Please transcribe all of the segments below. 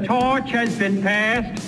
The torch has been passed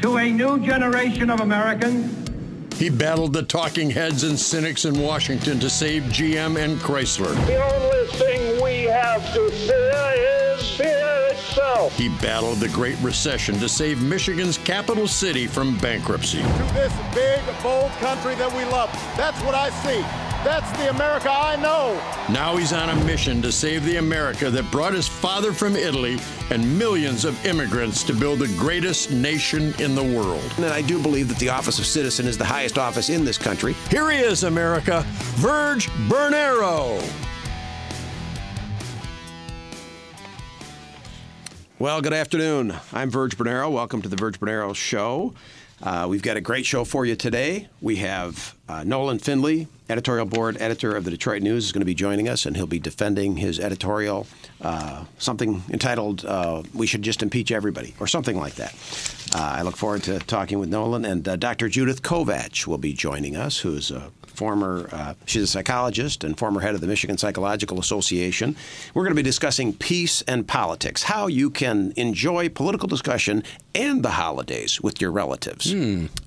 to a new generation of Americans. He battled the talking heads and cynics in Washington to save GM and Chrysler. The only thing we have to fear is fear itself. He battled the Great Recession to save Michigan's capital city from bankruptcy. To this big, bold country that we love. That's what I see. That's the America I know. Now he's on a mission to save the America that brought his father from Italy and millions of immigrants to build the greatest nation in the world. And I do believe that the office of citizen is the highest office in this country. Here he is, America, Virg Bernero. Well, good afternoon. I'm Virg Bernero. Welcome to the Virg Bernero Show. We've got a great show for you today. We have Nolan Finley, editorial board editor of the Detroit News, is going to be joining us, and he'll be defending his editorial, something entitled, We Should Just Impeach Everybody, or something like that. I look forward to talking with Nolan. And Dr. Judith Kovach will be joining us, who is a former, she's a psychologist and former head of the Michigan Psychological Association. We're going to be discussing peace and politics, how you can enjoy political discussion and the holidays with your relatives.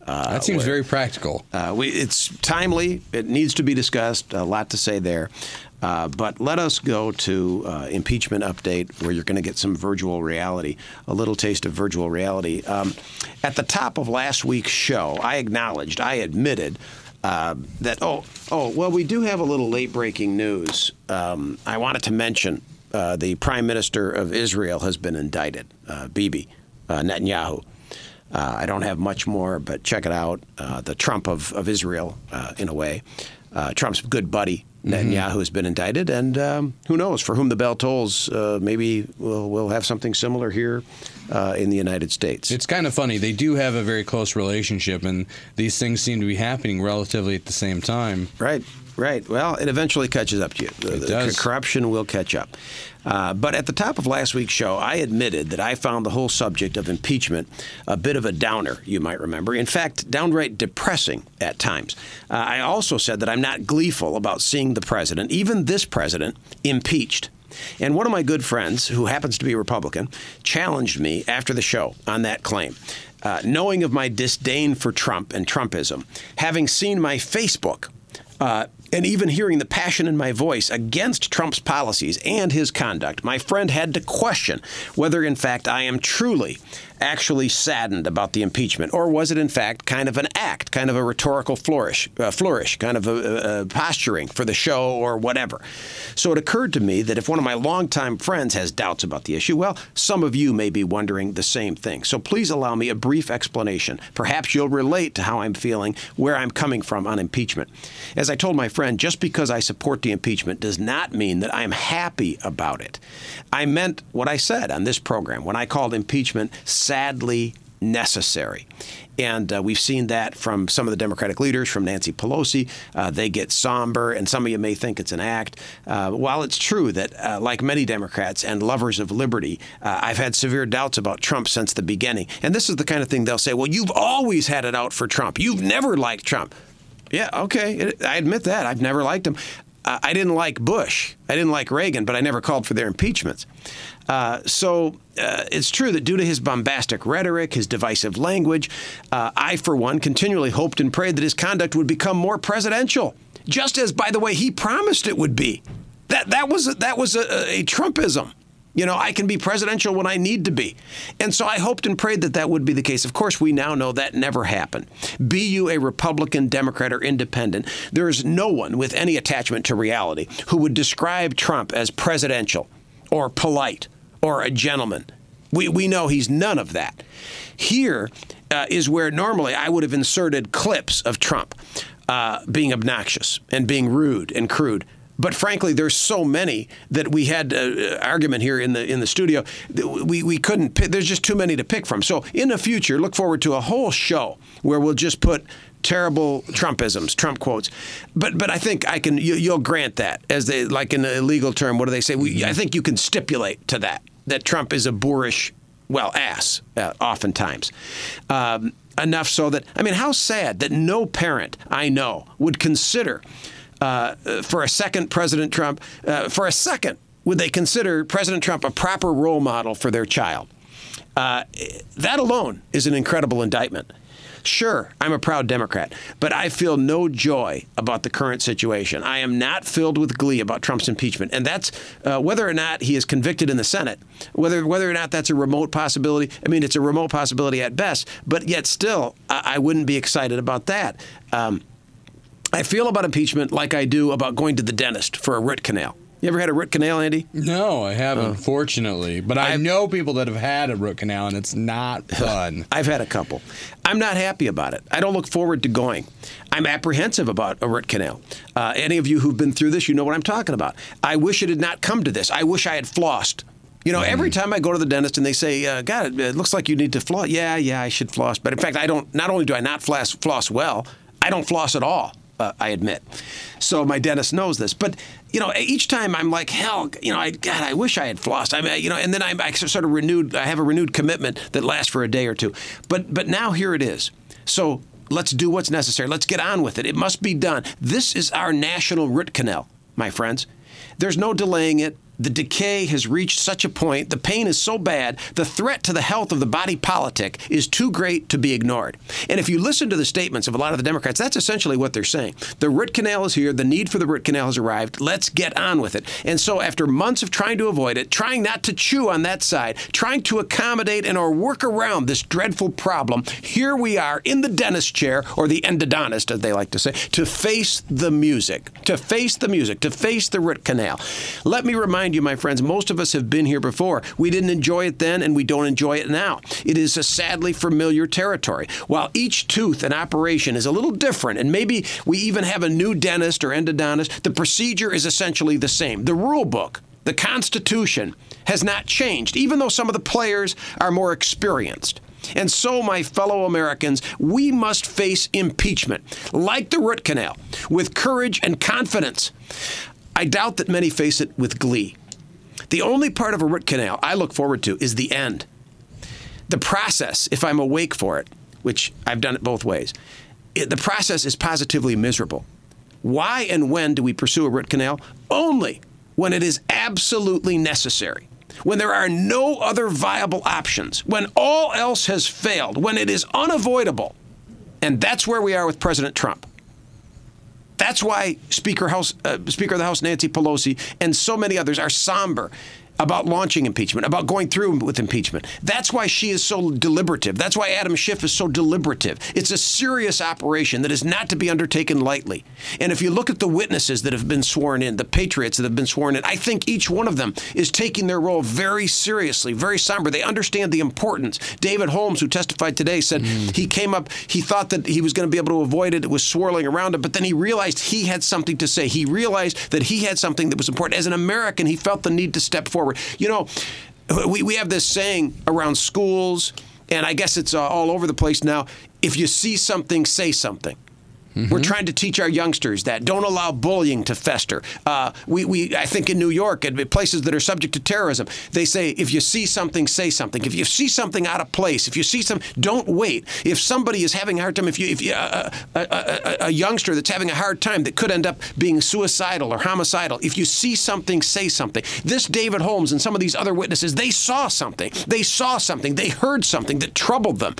That seems very practical. It's timely. It needs to be discussed. A lot to say there. But let us go to impeachment update, where you're going to get some virtual reality, a little taste of virtual reality. At the top of last week's show, I admitted that, well, we do have a little late-breaking news. I wanted to mention the Prime Minister of Israel has been indicted, Bibi Netanyahu. I don't have much more, but check it out. The Trump of Israel, in a way. Trump's good buddy, Netanyahu, has been indicted. And who knows, for whom the bell tolls, maybe we'll have something similar here in the United States. It's kind of funny. They do have a very close relationship, and these things seem to be happening relatively at the same time. Right, right. Well, it eventually catches up to you. It does. Corruption will catch up. But at the top of last week's show, I admitted that I found the whole subject of impeachment a bit of a downer, you might remember. In fact, downright depressing at times. I also said that I'm not gleeful about seeing the president, even this president, impeached. And one of my good friends, who happens to be a Republican, challenged me after the show on that claim. Knowing of my disdain for Trump and Trumpism, having seen my Facebook, and even hearing the passion in my voice against Trump's policies and his conduct, my friend had to question whether, in fact, I am truly actually saddened about the impeachment, or was it, in fact, kind of an act, kind of a rhetorical flourish, kind of a posturing for the show or whatever. So it occurred to me that if one of my longtime friends has doubts about the issue, well, some of you may be wondering the same thing. So please allow me a brief explanation. Perhaps you'll relate to how I'm feeling, where I'm coming from on impeachment. As I told my friend, just because I support the impeachment does not mean that I'm happy about it. I meant what I said on this program when I called impeachment sadly necessary. And we've seen that from some of the Democratic leaders, from Nancy Pelosi. They get somber, and some of you may think it's an act. While it's true that, like many Democrats and lovers of liberty, I've had severe doubts about Trump since the beginning. And this is the kind of thing they'll say, well, you've always had it out for Trump. You've never liked Trump. Yeah, okay, I admit that. I've never liked him. I didn't like Bush. I didn't like Reagan, but I never called for their impeachments. So it's true that due to his bombastic rhetoric, his divisive language, I, for one, continually hoped and prayed that his conduct would become more presidential, just as, by the way, he promised it would be. That was a Trumpism. You know, I can be presidential when I need to be. And so I hoped and prayed that that would be the case. Of course, we now know that never happened. Be you a Republican, Democrat, or Independent, there is no one with any attachment to reality who would describe Trump as presidential or polite or a gentleman. We know he's none of that. Here is where normally I would have inserted clips of Trump being obnoxious and being rude and crude. But frankly, there's so many that we had an argument here in the studio. We couldn't pick. There's just too many to pick from. So in the future, look forward to a whole show where we'll just put terrible Trumpisms, Trump quotes. But I think I can. You'll grant that, as they, like in a legal term, what do they say? I think you can stipulate to that Trump is a boorish, ass, oftentimes. Enough so that, I mean, how sad that no parent I know would consider. For a second, would they consider President Trump a proper role model for their child? That alone is an incredible indictment. Sure, I'm a proud Democrat, but I feel no joy about the current situation. I am not filled with glee about Trump's impeachment. And that's whether or not he is convicted in the Senate, whether or not that's a remote possibility. I mean, it's a remote possibility at best, but yet still, I wouldn't be excited about that. I feel about impeachment like I do about going to the dentist for a root canal. You ever had a root canal, Andy? No, I haven't, fortunately. But I know people that have had a root canal, and it's not fun. I've had a couple. I'm not happy about it. I don't look forward to going. I'm apprehensive about a root canal. Any of you who've been through this, you know what I'm talking about. I wish it had not come to this. I wish I had flossed. You know, every time I go to the dentist and they say, God, it looks like you need to floss. Yeah, I should floss. But in fact, I don't. Not only do I not floss well, I don't floss at all. I admit. So my dentist knows this. But, you know, each time I'm like, hell, you know, God, I wish I had flossed. I mean, you know, and then I sort of renewed, I have a renewed commitment that lasts for a day or two. But now here it is. So let's do what's necessary. Let's get on with it. It must be done. This is our national root canal, my friends. There's no delaying it. The decay has reached such a point, the pain is so bad, the threat to the health of the body politic is too great to be ignored. And if you listen to the statements of a lot of the Democrats, that's essentially what they're saying. The root canal is here. The need for the root canal has arrived. Let's get on with it. And so after months of trying to avoid it, trying not to chew on that side, trying to accommodate and or work around this dreadful problem, here we are in the dentist chair, or the endodontist, as they like to say, to face the music, to face the root canal. Let me remind you, my friends, most of us have been here before. We didn't enjoy it then, and we don't enjoy it now. It is a sadly familiar territory. While each tooth and operation is a little different, and maybe we even have a new dentist or endodontist, the procedure is essentially the same. The rule book, the Constitution, has not changed, even though some of the players are more experienced. And so, my fellow Americans, we must face impeachment, like the root canal, with courage and confidence. I doubt that many face it with glee. The only part of a root canal I look forward to is the end. The process, if I'm awake for it, which I've done it both ways, the process is positively miserable. Why and when do we pursue a root canal? Only when it is absolutely necessary. When there are no other viable options. When all else has failed. When it is unavoidable. And that's where we are with President Trump. That's why Speaker of the House Nancy Pelosi and so many others are somber about launching impeachment, about going through with impeachment. That's why she is so deliberative. That's why Adam Schiff is so deliberative. It's a serious operation that is not to be undertaken lightly. And if you look at the witnesses that have been sworn in, the patriots that have been sworn in, I think each one of them is taking their role very seriously, very somber. They understand the importance. David Holmes, who testified today, said he came up, he thought that he was going to be able to avoid it. It was swirling around him, but then he realized he had something to say. He realized that he had something that was important. As an American, he felt the need to step forward. You know, we have this saying around schools, and I guess it's all over the place now, if you see something, say something. Mm-hmm. We're trying to teach our youngsters that. Don't allow bullying to fester. I think in New York, and places that are subject to terrorism, they say, if you see something, say something. If you see something out of place, if you see something, don't wait. If somebody is having a hard time, if a youngster that's having a hard time that could end up being suicidal or homicidal, if you see something, say something. This David Holmes and some of these other witnesses, they saw something. They saw something. They heard something that troubled them.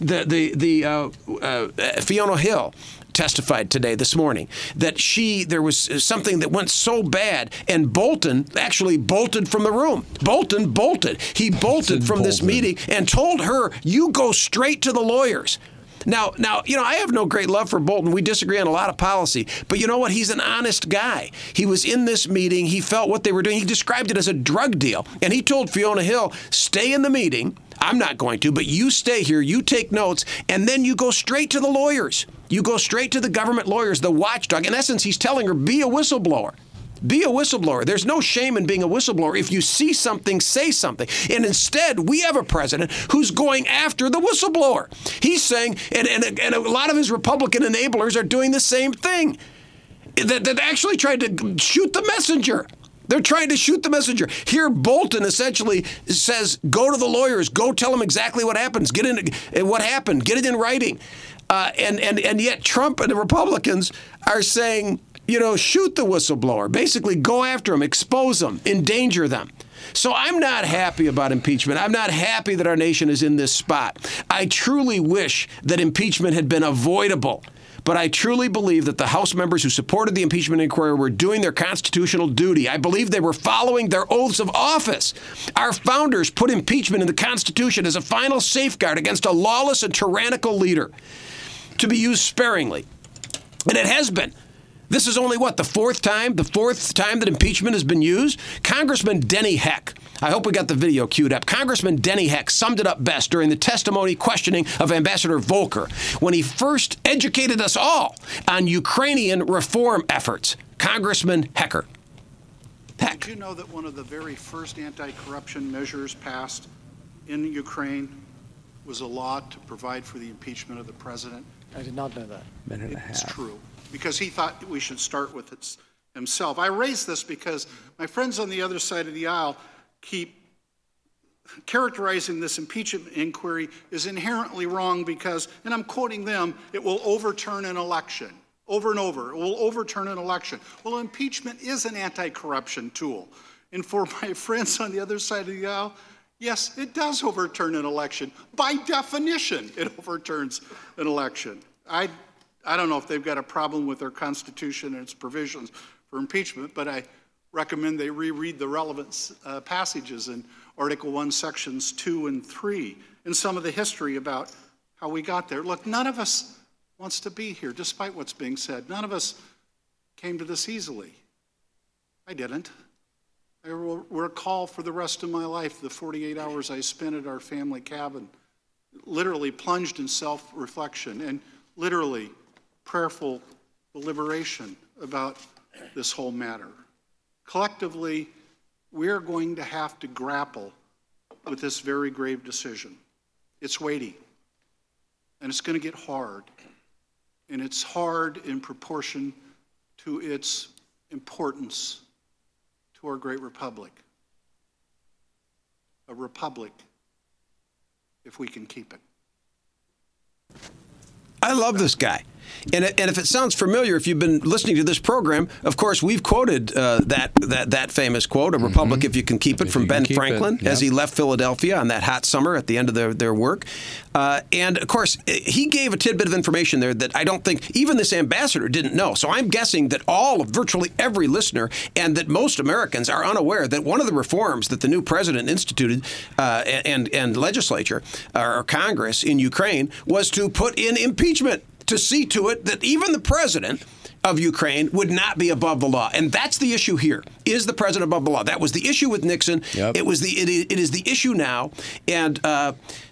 Fiona Hill testified today, this morning, that there was something that went so bad, and Bolton actually bolted from the room. Bolton bolted. He bolted from this meeting and told her, you go straight to the lawyers. Now, you know, I have no great love for Bolton. We disagree on a lot of policy. But you know what? He's an honest guy. He was in this meeting. He felt what they were doing. He described it as a drug deal. And he told Fiona Hill, stay in the meeting. I'm not going to, but you stay here, you take notes, and then you go straight to the lawyers. You go straight to the government lawyers, the watchdog. In essence, he's telling her, be a whistleblower. Be a whistleblower. There's no shame in being a whistleblower. If you see something, say something. And instead, we have a president who's going after the whistleblower. He's saying, and a lot of his Republican enablers are doing the same thing. That actually tried to shoot the messenger. They're trying to shoot the messenger. Here, Bolton essentially says, go to the lawyers. Go tell them exactly what happens. What happened. Get it in writing. And yet Trump and the Republicans are saying, you know, shoot the whistleblower. Basically, go after him. Expose them. Endanger them. So I'm not happy about impeachment. I'm not happy that our nation is in this spot. I truly wish that impeachment had been avoidable. But I truly believe that the House members who supported the impeachment inquiry were doing their constitutional duty. I believe they were following their oaths of office. Our founders put impeachment in the Constitution as a final safeguard against a lawless and tyrannical leader to be used sparingly. And it has been. This is only, what, the fourth time that impeachment has been used? Congressman Denny Heck, I hope we got the video queued up. Congressman Denny Heck summed it up best during the testimony questioning of Ambassador Volker when he first educated us all on Ukrainian reform efforts. Congressman Hecker. Heck. Did you know that one of the very first anti-corruption measures passed in Ukraine was a law to provide for the impeachment of the president? I did not know that. It's true. Because he thought we should start with it himself. I raise this because my friends on the other side of the aisle keep characterizing this impeachment inquiry as inherently wrong because, and I'm quoting them, it will overturn an election. Over and over, it will overturn an election. Well, impeachment is an anti-corruption tool. And for my friends on the other side of the aisle, yes, it does overturn an election. By definition, it overturns an election. I don't know if they've got a problem with their Constitution and its provisions for impeachment, but I recommend they reread the relevant passages in Article 1, Sections 2 and 3, and some of the history about how we got there. Look, none of us wants to be here, despite what's being said. None of us came to this easily. I didn't. I will recall for the rest of my life the 48 hours I spent at our family cabin, literally plunged in self-reflection and literally prayerful deliberation about this whole matter. Collectively, we're going to have to grapple with this very grave decision. It's weighty, and it's going to get hard, and it's hard in proportion to its importance to our great republic. A republic, if we can keep it. I love this guy. And if it sounds familiar, if you've been listening to this program, of course, we've quoted that famous quote, a republic if you can keep it, from Ben Franklin as he left Philadelphia on that hot summer at the end of their work. And, of course, he gave a tidbit of information there that I don't think even this ambassador didn't know. So I'm guessing that virtually every listener and that most Americans are unaware that one of the reforms that the new president instituted and legislature or Congress in Ukraine was to put in impeachment, to see to it that even the president of Ukraine would not be above the law. And that's the issue here. Is the president above the law? That was the issue with Nixon. Yep. It is the issue now. And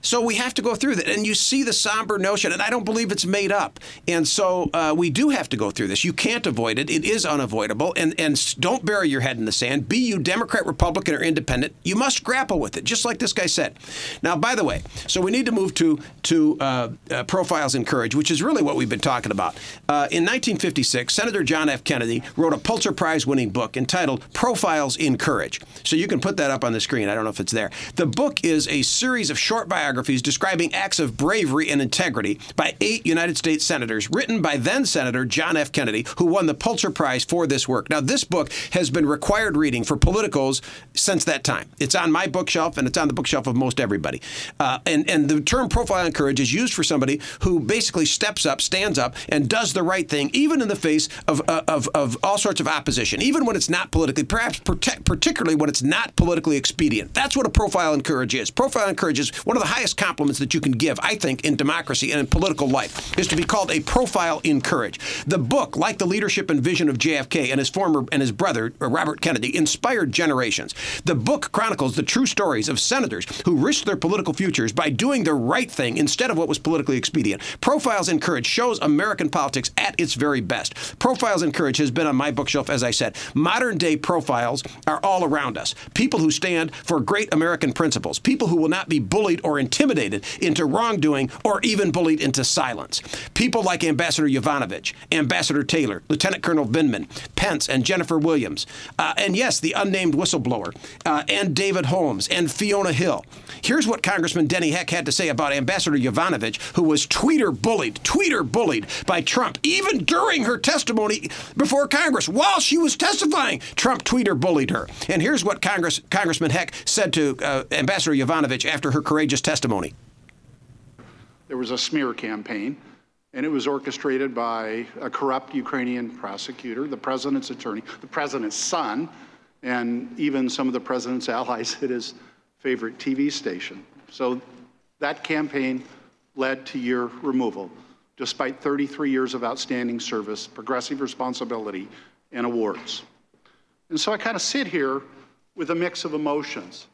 so we have to go through that. And you see the somber notion, and I don't believe it's made up. And so we do have to go through this. You can't avoid it. It is unavoidable. And don't bury your head in the sand. Be you Democrat, Republican, or Independent, you must grapple with it, just like this guy said. Now, by the way, so we need to move to Profiles in Courage, which is really what we've been talking about. In 1956, Senator John F. Kennedy wrote a Pulitzer Prize-winning book entitled Profiles in Courage. So you can put that up on the screen. I don't know if it's there. The book is a series of short biographies describing acts of bravery and integrity by 8 United States senators, written by then-Senator John F. Kennedy, who won the Pulitzer Prize for this work. Now, this book has been required reading for politicos since that time. It's on my bookshelf, and it's on the bookshelf of most everybody. And the term Profile in Courage is used for somebody who basically steps up, stands up, and does the right thing, even in the face of all sorts of opposition, even when it's not politically, perhaps particularly when it's not politically expedient. That's what a profile in courage is. Profile in courage is one of the highest compliments that you can give, I think, in democracy and in political life, is to be called a profile in courage. The book, like the leadership and vision of JFK and his brother, Robert Kennedy, inspired generations. The book chronicles the true stories of senators who risked their political futures by doing the right thing instead of what was politically expedient. Profiles in Courage shows American politics at its very best. Profiles in Courage has been on my bookshelf, as I said. Modern-day profiles are all around us. People who stand for great American principles. People who will not be bullied or intimidated into wrongdoing or even bullied into silence. People like Ambassador Yovanovitch, Ambassador Taylor, Lieutenant Colonel Vindman, Pence, and Jennifer Williams. And yes, the unnamed whistleblower, and David Holmes, and Fiona Hill. Here's what Congressman Denny Heck had to say about Ambassador Yovanovitch, who was Twitter bullied by Trump, even during her testimony before Congress. While she was testifying, Trump tweeter bullied her. And here's what Congressman Heck said to Ambassador Yovanovitch after her courageous testimony. There was a smear campaign, and it was orchestrated by a corrupt Ukrainian prosecutor, the president's attorney, the president's son, and even some of the president's allies at his favorite TV station. So that campaign led to your removal, despite 33 years of outstanding service, progressive responsibility, and awards. And so I kind of sit here with a mix of emotions.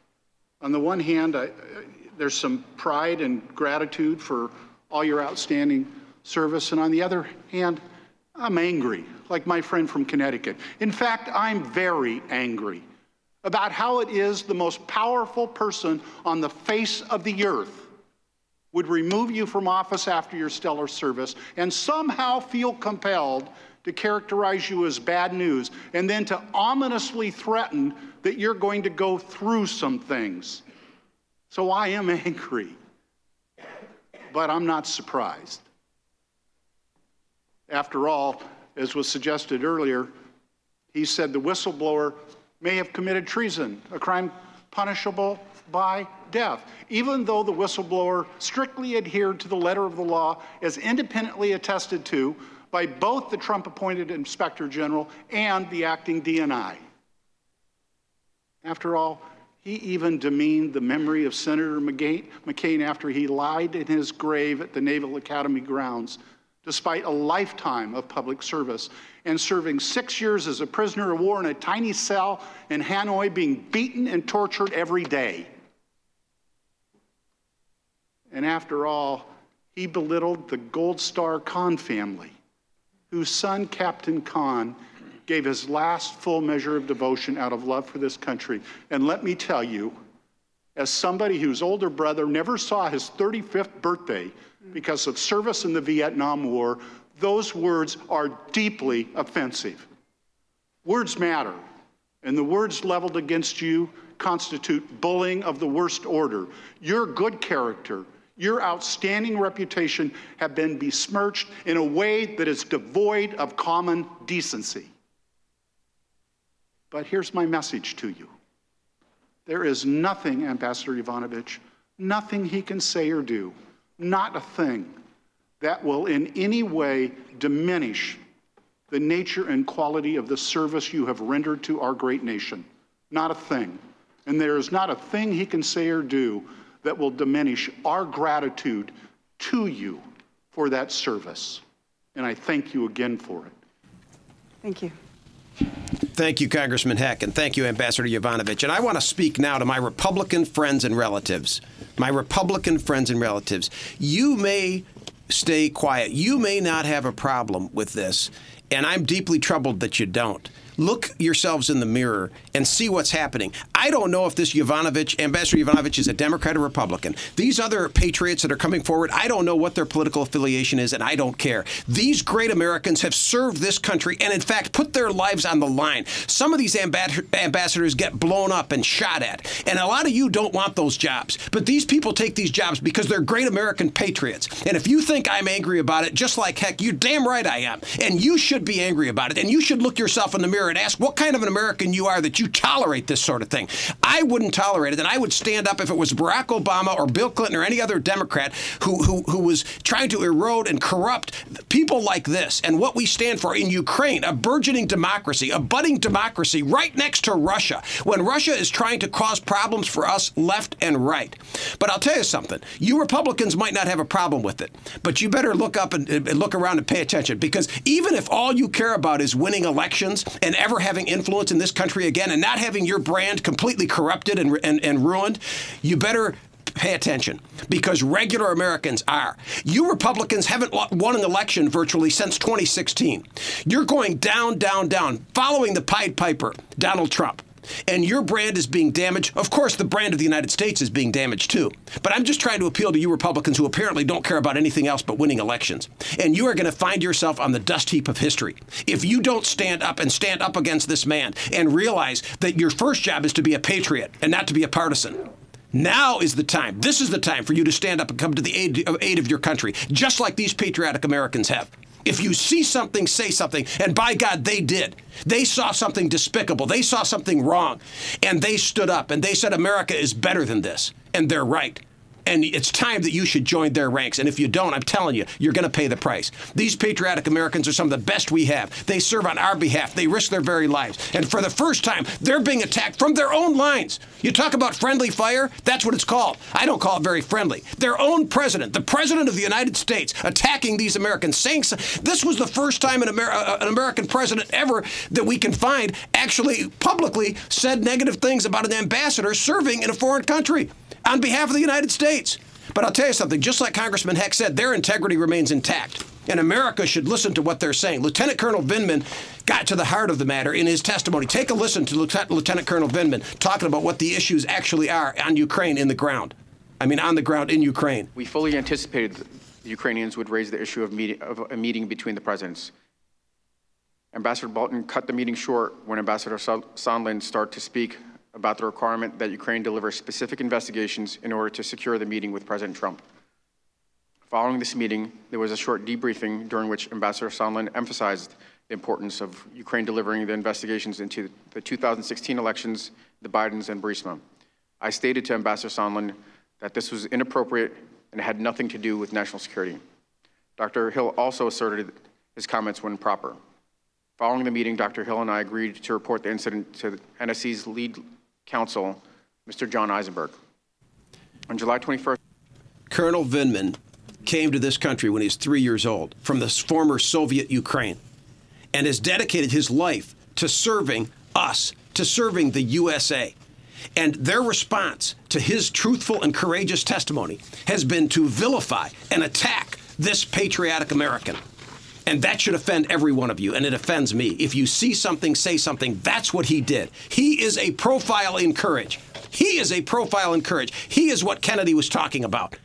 On the one hand, there's some pride and gratitude for all your outstanding service. And on the other hand, I'm angry, like my friend from Connecticut. In fact, I'm very angry about how it is the most powerful person on the face of the earth would remove you from office after your stellar service and somehow feel compelled to characterize you as bad news and then to ominously threaten that you're going to go through some things. So I am angry, but I'm not surprised. After all, as was suggested earlier, he said the whistleblower may have committed treason, a crime punishable by death, even though the whistleblower strictly adhered to the letter of the law as independently attested to by both the Trump-appointed Inspector General and the acting DNI. After all, he even demeaned the memory of Senator McCain after he lied in his grave at the Naval Academy grounds, despite a lifetime of public service and serving 6 years as a prisoner of war in a tiny cell in Hanoi, being beaten and tortured every day. And after all, he belittled the Gold Star Khan family, whose son, Captain Khan, gave his last full measure of devotion out of love for this country. And let me tell you, as somebody whose older brother never saw his 35th birthday because of service in the Vietnam War, those words are deeply offensive. Words matter, and the words leveled against you constitute bullying of the worst order. Your good character, your outstanding reputation have been besmirched in a way that is devoid of common decency. But here's my message to you. There is nothing, Ambassador Yovanovitch, nothing he can say or do, not a thing, that will in any way diminish the nature and quality of the service you have rendered to our great nation. Not a thing. And there is not a thing he can say or do that will diminish our gratitude to you for that service. And I thank you again for it. Thank you. Thank you, Congressman Heck, and thank you, Ambassador Yovanovitch. And I want to speak now to my Republican friends and relatives. My Republican friends and relatives, you may stay quiet. You may not have a problem with this, and I'm deeply troubled that you don't. Look yourselves in the mirror and see what's happening. I don't know if this Yovanovitch, Ambassador Yovanovitch, is a Democrat or Republican. These other patriots that are coming forward, I don't know what their political affiliation is, and I don't care. These great Americans have served this country and, in fact, put their lives on the line. Some of these ambassadors get blown up and shot at, and a lot of you don't want those jobs. But these people take these jobs because they're great American patriots. And if you think I'm angry about it, just like heck, you're damn right I am. And you should be angry about it, and you should look yourself in the mirror and ask what kind of an American you are that you tolerate this sort of thing. I wouldn't tolerate it, and I would stand up if it was Barack Obama or Bill Clinton or any other Democrat who was trying to erode and corrupt people like this and what we stand for in Ukraine, a burgeoning democracy, a budding democracy right next to Russia, when Russia is trying to cause problems for us left and right. But I'll tell you something. You Republicans might not have a problem with it, but you better look up and look around and pay attention, because even if all you care about is winning elections and ever having influence in this country again and not having your brand completely corrupted and ruined, you better pay attention, because regular Americans are. You Republicans haven't won an election virtually since 2016. You're going down, down, down, following the Pied Piper, Donald Trump. And your brand is being damaged. Of course, the brand of the United States is being damaged, too. But I'm just trying to appeal to you Republicans who apparently don't care about anything else but winning elections. And you are going to find yourself on the dust heap of history if you don't stand up and stand up against this man and realize that your first job is to be a patriot and not to be a partisan. Now is the time. This is the time for you to stand up and come to the aid of your country, just like these patriotic Americans have. If you see something, say something. And by God, they did. They saw something despicable. They saw something wrong. And they stood up and they said, America is better than this. And they're right. And it's time that you should join their ranks. And if you don't, I'm telling you, you're going to pay the price. These patriotic Americans are some of the best we have. They serve on our behalf. They risk their very lives. And for the first time, they're being attacked from their own lines. You talk about friendly fire? That's what it's called. I don't call it very friendly. Their own president, the president of the United States, attacking these Americans, saying this was the first time an American president ever that we can find actually publicly said negative things about an ambassador serving in a foreign country on behalf of the United States. But I'll tell you something, just like Congressman Heck said, their integrity remains intact. And America should listen to what they're saying. Lieutenant Colonel Vindman got to the heart of the matter in his testimony. Take a listen to Lieutenant Colonel Vindman talking about what the issues actually are on Ukraine in the ground. I mean, on the ground in Ukraine. We fully anticipated that the Ukrainians would raise the issue of a meeting between the presidents. Ambassador Bolton cut the meeting short when Ambassador Sondland started to speak about the requirement that Ukraine deliver specific investigations in order to secure the meeting with President Trump. Following this meeting, there was a short debriefing during which Ambassador Sondland emphasized the importance of Ukraine delivering the investigations into the 2016 elections, the Bidens and Burisma. I stated to Ambassador Sondland that this was inappropriate and had nothing to do with national security. Dr. Hill also asserted his comments were improper. Following the meeting, Dr. Hill and I agreed to report the incident to the NSC's lead counsel, Mr. John Eisenberg. On July 21st, Colonel Vindman came to this country when he was 3 years old from the former Soviet Ukraine and has dedicated his life to serving us, to serving the USA. And their response to his truthful and courageous testimony has been to vilify and attack this patriotic American. And that should offend every one of you, and it offends me. If you see something, say something. That's what he did. He is a profile in courage. He is a profile in courage. He is what Kennedy was talking about.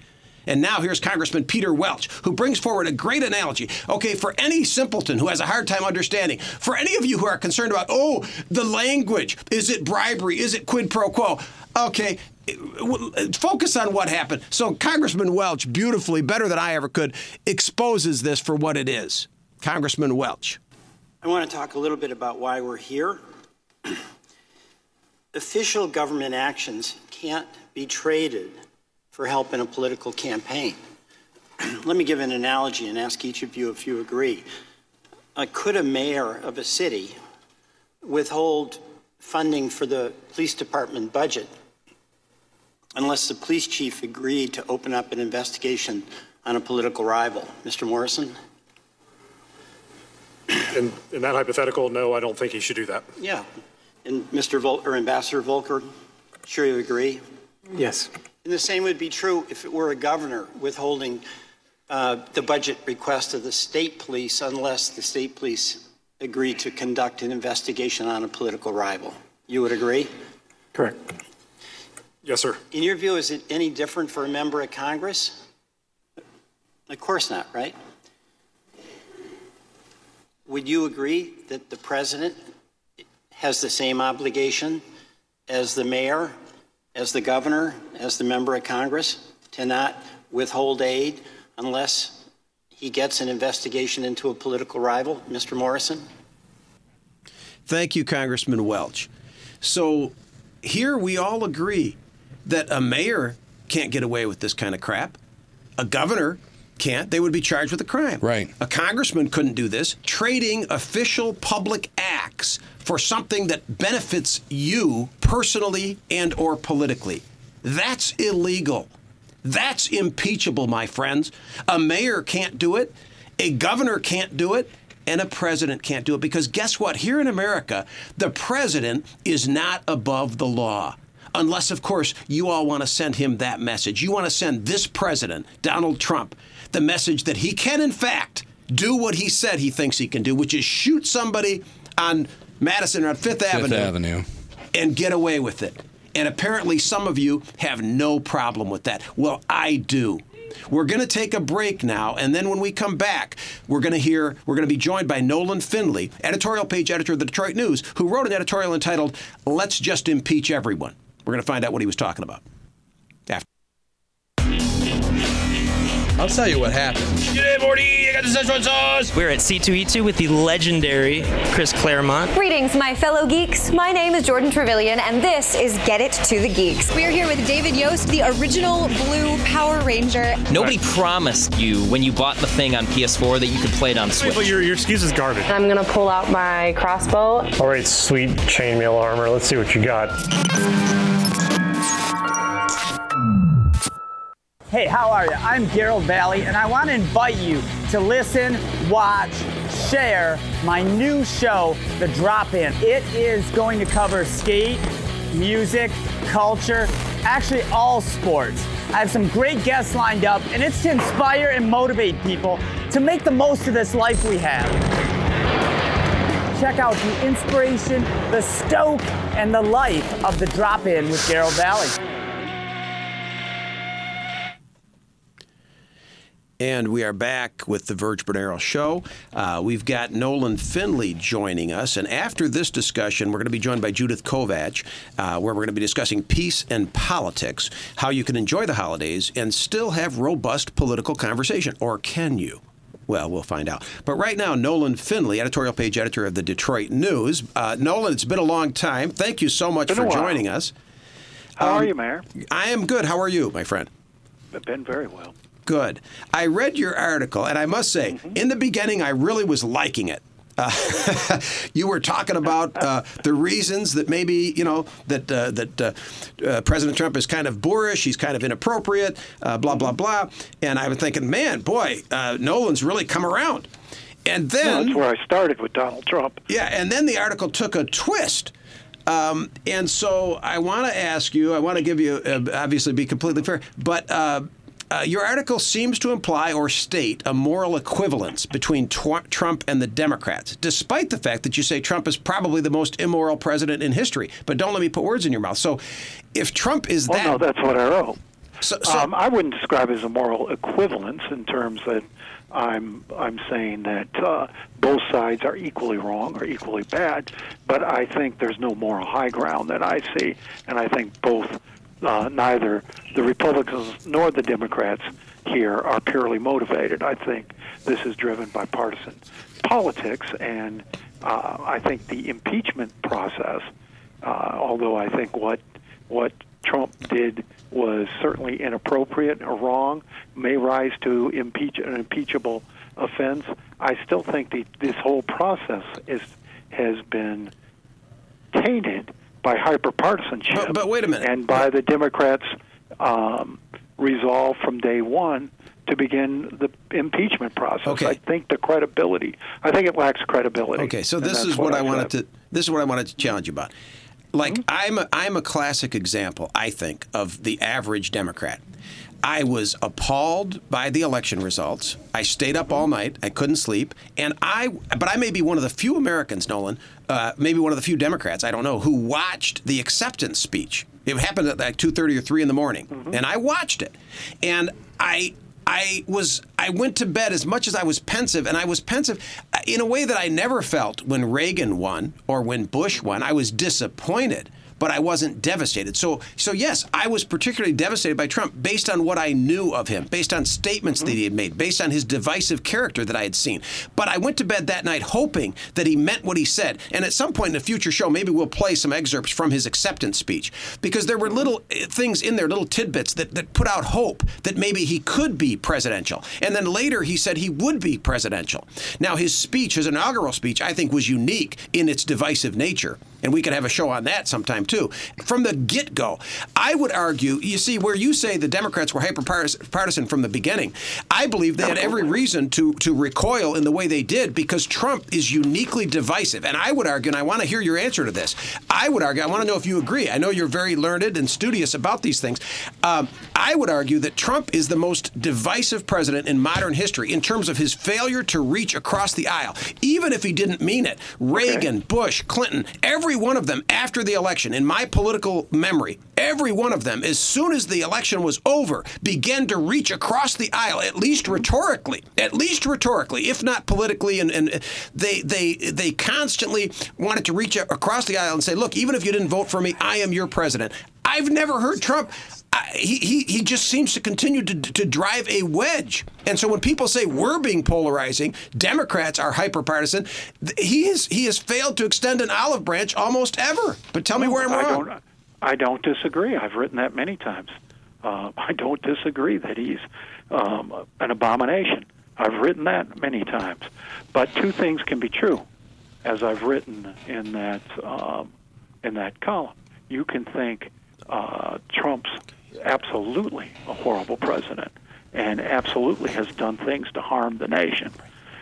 And now here's Congressman Peter Welch, who brings forward a great analogy. Okay, for any simpleton who has a hard time understanding, for any of you who are concerned about, oh, the language, is it bribery, is it quid pro quo? Okay, focus on what happened. So Congressman Welch, beautifully, better than I ever could, exposes this for what it is. Congressman Welch. I want to talk a little bit about why we're here. Official government actions can't be traded for help in a political campaign. Let me give an analogy and ask each of you if you agree. Could a mayor of a city withhold funding for the police department budget unless the police chief agreed to open up an investigation on a political rival? Mr. Morrison? In that hypothetical, no, I don't think he should do that. Yeah. And Ambassador Volker, sure you agree? Yes. And the same would be true if it were a governor withholding the budget request of the state police unless the state police agreed to conduct an investigation on a political rival. You would agree? Correct. Yes, sir. In your view, is it any different for a member of Congress? Of course not, right? Would you agree that the president has the same obligation as the mayor, as the governor, as the member of Congress, to not withhold aid unless he gets an investigation into a political rival? Mr. Morrison? Thank you, Congressman Welch. So here we all agree that a mayor can't get away with this kind of crap. A governor can't. They would be charged with a crime. Right. A congressman couldn't do this. Trading official public acts for something that benefits you personally and or politically. That's illegal. That's impeachable, my friends. A mayor can't do it. A governor can't do it. And a president can't do it. Because guess what? Here in America, the president is not above the law. Unless, of course, you all want to send him that message. You want to send this president, Donald Trump, the message that he can, in fact, do what he said he thinks he can do, which is shoot somebody on Madison or on Fifth Avenue and get away with it. And apparently some of you have no problem with that. Well, I do. We're going to take a break now, and then when we come back, we're going to be joined by Nolan Finley, editorial page editor of the Detroit News, who wrote an editorial entitled, "Let's Just Impeach Everyone." We're going to find out what he was talking about. I'll tell you what happened. G'day, Morty. I got the Szechuan sauce. We're at C2E2 with the legendary Chris Claremont. Greetings, my fellow geeks. My name is Jordan Trevelyan, and this is Get It to the Geeks. We're here with David Yost, the original blue Power Ranger. Nobody promised you when you bought the thing on PS4 that you could play it on Switch. Well, your excuse is garbage. I'm going to pull out my crossbow. All right, sweet chainmail armor. Let's see what you got. Hey, how are you? I'm Gerald Valley, and I want to invite you to listen, watch, share my new show, The Drop-In. It is going to cover skate, music, culture, actually all sports. I have some great guests lined up, and it's to inspire and motivate people to make the most of this life we have. Check out the inspiration, the stoke, and the life of The Drop-In with Gerald Valley. And we are back with the Virg Bernero Show. We've got Nolan Finley joining us. And after this discussion, we're going to be joined by Judith Kovach, where we're going to be discussing peace and politics, how you can enjoy the holidays and still have robust political conversation. Or can you? Well, we'll find out. But right now, Nolan Finley, editorial page editor of the Detroit News. Nolan, it's been a long time. Thank you so much for joining us. How are you, Mayor? I am good. How are you, my friend? I've been very well. Good. I read your article, and I must say, in the beginning, I really was liking it. You were talking about the reasons that maybe, you know, that President Trump is kind of boorish, he's kind of inappropriate, blah, blah, blah. And I was thinking, man, boy, Nolan's really come around. And then... Well, that's where I started with Donald Trump. Yeah, and then the article took a twist. And so I want to ask you, I want to give you, obviously be completely fair, but... your article seems to imply or state a moral equivalence between Trump and the Democrats, despite the fact that you say Trump is probably the most immoral president in history. But don't let me put words in your mouth. So if Trump is that... Well, no, that's what I wrote. I wouldn't describe it as a moral equivalence in terms that I'm saying that both sides are equally wrong or equally bad, but I think there's no moral high ground that I see, and I think both... neither the Republicans nor the Democrats here are purely motivated. I think this is driven by partisan politics, and I think the impeachment process, although I think what Trump did was certainly inappropriate or wrong, may rise to an impeachable offense. I still think this whole process has been tainted by hyperpartisanship, but wait a minute, and by the Democrats' resolve from day one to begin the impeachment process. Okay. I think it lacks credibility. Okay, so this is what I wanted to challenge you about. Like, I'm a classic example, I think, of the average Democrat. I was appalled by the election results. I stayed up all night. I couldn't sleep. But I may be one of the few Americans, Nolan, maybe one of the few Democrats, I don't know, who watched the acceptance speech. It happened at like 2:30 or 3 in the morning, and I watched it. And I went to bed as much as I was pensive, and I was pensive in a way that I never felt when Reagan won or when Bush won. I was disappointed, but I wasn't devastated. So yes, I was particularly devastated by Trump based on what I knew of him, based on statements that he had made, based on his divisive character that I had seen. But I went to bed that night hoping that he meant what he said. And at some point in a future show, maybe we'll play some excerpts from his acceptance speech, because there were little things in there, little tidbits that put out hope that maybe he could be presidential. And then later he said he would be presidential. Now his speech, his inaugural speech, I think was unique in its divisive nature. And we could have a show on that sometime, too. From the get-go, I would argue, you see, where you say the Democrats were hyper-partisan from the beginning, I believe they had every reason to recoil in the way they did, because Trump is uniquely divisive. And I would argue, and I want to hear your answer to this, I want to know if you agree. I know you're very learned and studious about these things. I would argue that Trump is the most divisive president in modern history in terms of his failure to reach across the aisle, even if he didn't mean it. Reagan, Bush, Clinton, every one of them after the election, in my political memory, every one of them, as soon as the election was over, began to reach across the aisle, at least rhetorically, if not politically, and they constantly wanted to reach across the aisle and say, look, even if you didn't vote for me, I am your president. I've never heard Trump He just seems to continue to drive a wedge. And so when people say we're being polarizing, Democrats are hyperpartisan, he has failed to extend an olive branch almost ever. But tell me where I'm wrong. I don't disagree. I've written that many times. I don't disagree that he's an abomination. I've written that many times. But two things can be true, as I've written in that column. You can think Trump's absolutely a horrible president and absolutely has done things to harm the nation.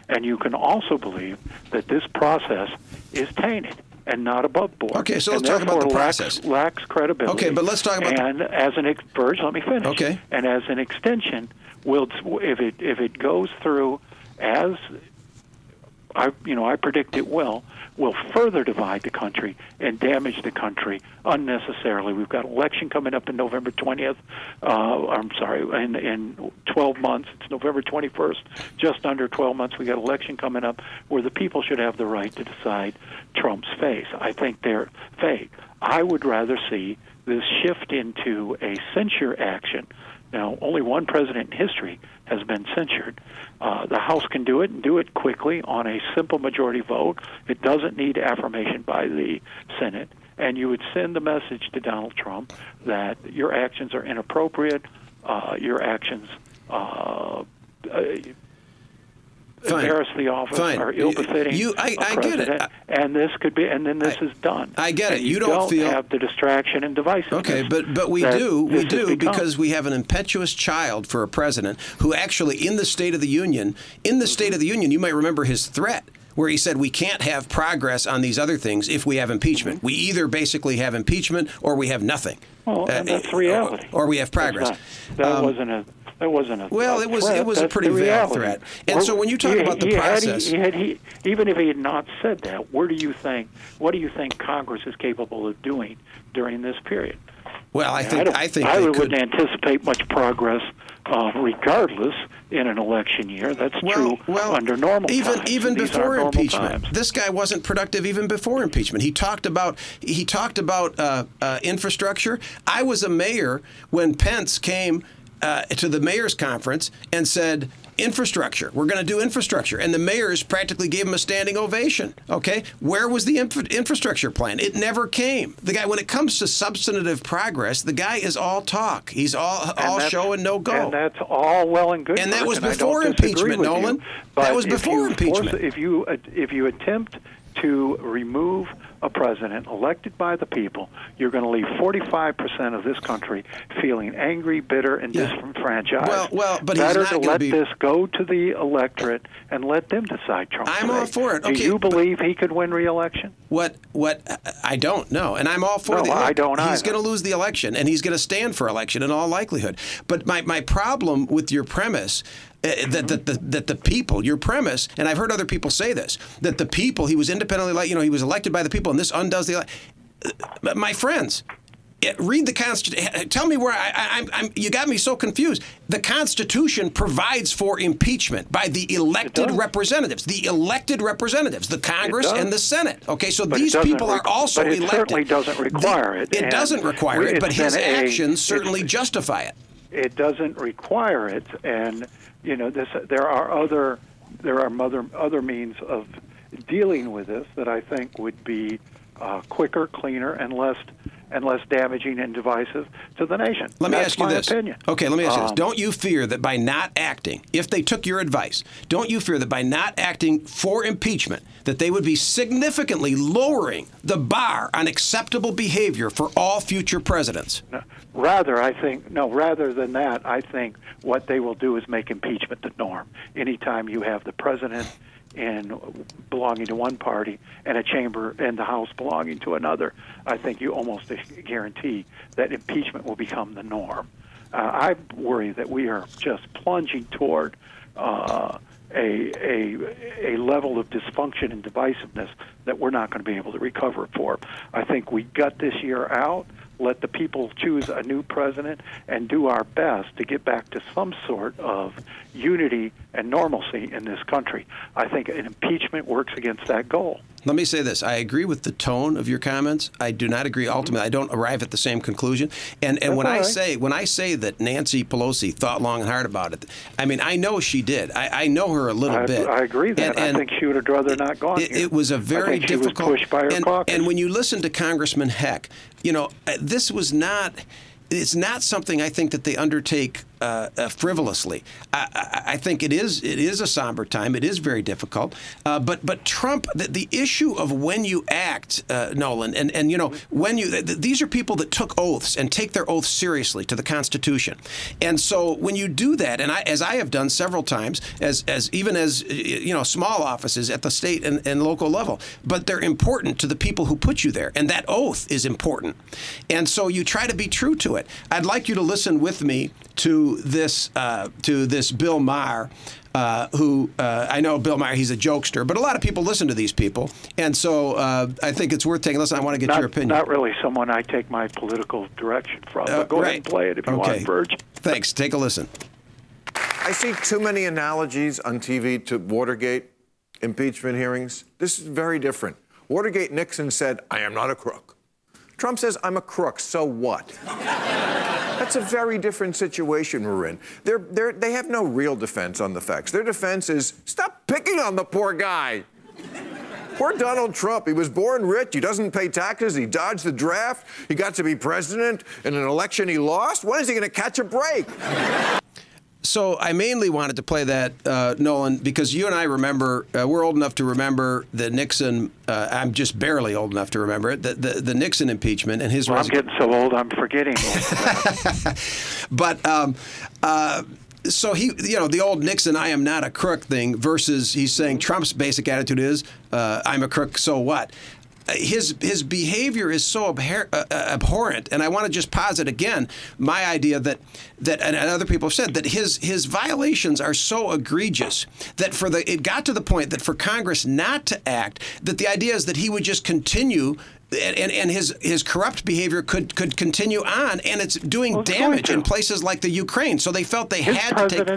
And you can also believe that this process is tainted and not above board. Okay, so let's talk about the process. Lacks credibility. Okay, but let's talk about and as an Virg, let me finish. Okay. And as an extension, will if it goes through as I predict it will further divide the country and damage the country unnecessarily. We've got an election coming up in November 20th. In 12 months. It's November 21st, just under 12 months. We got an election coming up where the people should have the right to decide Trump's fate. I think they're fake. I would rather see this shift into a censure action. Now, only one president in history has been censured. The House can do it, and do it quickly on a simple majority vote. It doesn't need affirmation by the Senate. And you would send the message to Donald Trump that your actions are inappropriate, your actions embarrass the office, are ill-befitting. I get it. And this could be, and then this is done. I get it. You don't feel have the distraction and divisiveness. Okay, but we do because we have an impetuous child for a president who actually, in the State of the Union, you might remember his threat, where he said we can't have progress on these other things if we have impeachment. Mm-hmm. We either basically have impeachment or we have nothing. Well, and that's reality. Or we have progress. It was a pretty vague threat. And so when you talk about the process, even if he had not said that, what do you think Congress is capable of doing during this period? Well, I wouldn't anticipate much progress, regardless, in an election year. That's true under normal times. Even before impeachment, this guy wasn't productive. Even before impeachment, he talked about infrastructure. I was a mayor when Pence came to the mayor's conference and said, infrastructure, we're going to do infrastructure. And the mayors practically gave him a standing ovation. Okay, where was the infrastructure plan? It never came. The guy, when it comes to substantive progress, the guy is all talk. He's all show and no go. And that's all well and good. And that was before impeachment, Nolan. That was before impeachment. If you attempt to remove a president elected by the people, you're going to leave 45% of this country feeling angry, bitter, and disenfranchised. Well, but better he's not to let this go to the electorate and let them decide Trump. I'm all for it. Okay, do you believe he could win re-election? What? I don't know, and I'm all for it. I don't either. He's going to lose the election, and he's going to stand for election in all likelihood. But my problem with your premise. That the people, your premise, and I've heard other people say this, that the people, he was independently elected, he was elected by the people, and this undoes the election. My friends, read the Constitution. Tell me where you got me so confused. The Constitution provides for impeachment by the elected representatives. The Congress and the Senate. Okay, so these people are also elected. It certainly doesn't require it. It doesn't require it, but his actions certainly justify it. It doesn't require it, and there are other means of dealing with this that I think would be quicker, cleaner, and less damaging and divisive to the nation. Let me ask you this. Don't you fear that by not acting, if they took your advice, don't you fear that by not acting for impeachment, that they would be significantly lowering the bar on acceptable behavior for all future presidents? Rather than that, I think what they will do is make impeachment the norm. Anytime you have the president and belonging to one party and a chamber and the House belonging to another, I think you almost guarantee that impeachment will become the norm. I worry that we are just plunging toward a level of dysfunction and divisiveness that we're not going to be able to recover for. I think we gut this year out, let the people choose a new president, and do our best to get back to some sort of unity and normalcy in this country. I think an impeachment works against that goal. Let me say this. I agree with the tone of your comments. I do not agree ultimately. I don't arrive at the same conclusion. And when I say that Nancy Pelosi thought long and hard about it, I mean, I know she did. I know her a little bit. I agree that. And I think she would have rather not gone. It was a very difficult. She was pushed by her caucus. And when you listen to Congressman Heck, you know, this was not. It's not something I think that they undertake frivolously. I think it is a somber time. It is very difficult. But Trump, the issue of when you act, Nolan, and you know when you these are people that took oaths and take their oaths seriously to the Constitution, and so when you do that, and as I have done several times, as you know small offices at the state and local level, but they're important to the people who put you there, and that oath is important, and so you try to be true to it. I'd like you to listen with me to this Bill Maher, who I know Bill Maher, he's a jokester, but a lot of people listen to these people, and so I think it's worth taking a listen. I want to get your opinion. Not really someone I take my political direction from, but go ahead and play it if you want, Virg. Thanks. Take a listen. I see too many analogies on TV to Watergate impeachment hearings. This is very different. Watergate, Nixon said, "I am not a crook." Trump says, "I'm a crook, so what?" That's a very different situation we're in. They have no real defense on the facts. Their defense is, stop picking on the poor guy. Poor Donald Trump. He was born rich. He doesn't pay taxes. He dodged the draft. He got to be president in an election he lost. When is he going to catch a break? So I mainly wanted to play that, Nolan, because you and I remember, we're old enough to remember the Nixon, I'm just barely old enough to remember it, the Nixon impeachment and his... Well, I'm getting so old, I'm forgetting. But... So he, you know, the old Nixon, I am not a crook thing versus he's saying Trump's basic attitude is, I'm a crook, so what? His behavior is so abhorrent, and I want to just posit again my idea that and other people have said that his violations are so egregious that it got to the point that for Congress not to act, that the idea is that he would just continue. And his corrupt behavior could continue on, and it's doing damage in places like the Ukraine. So they felt they had to take...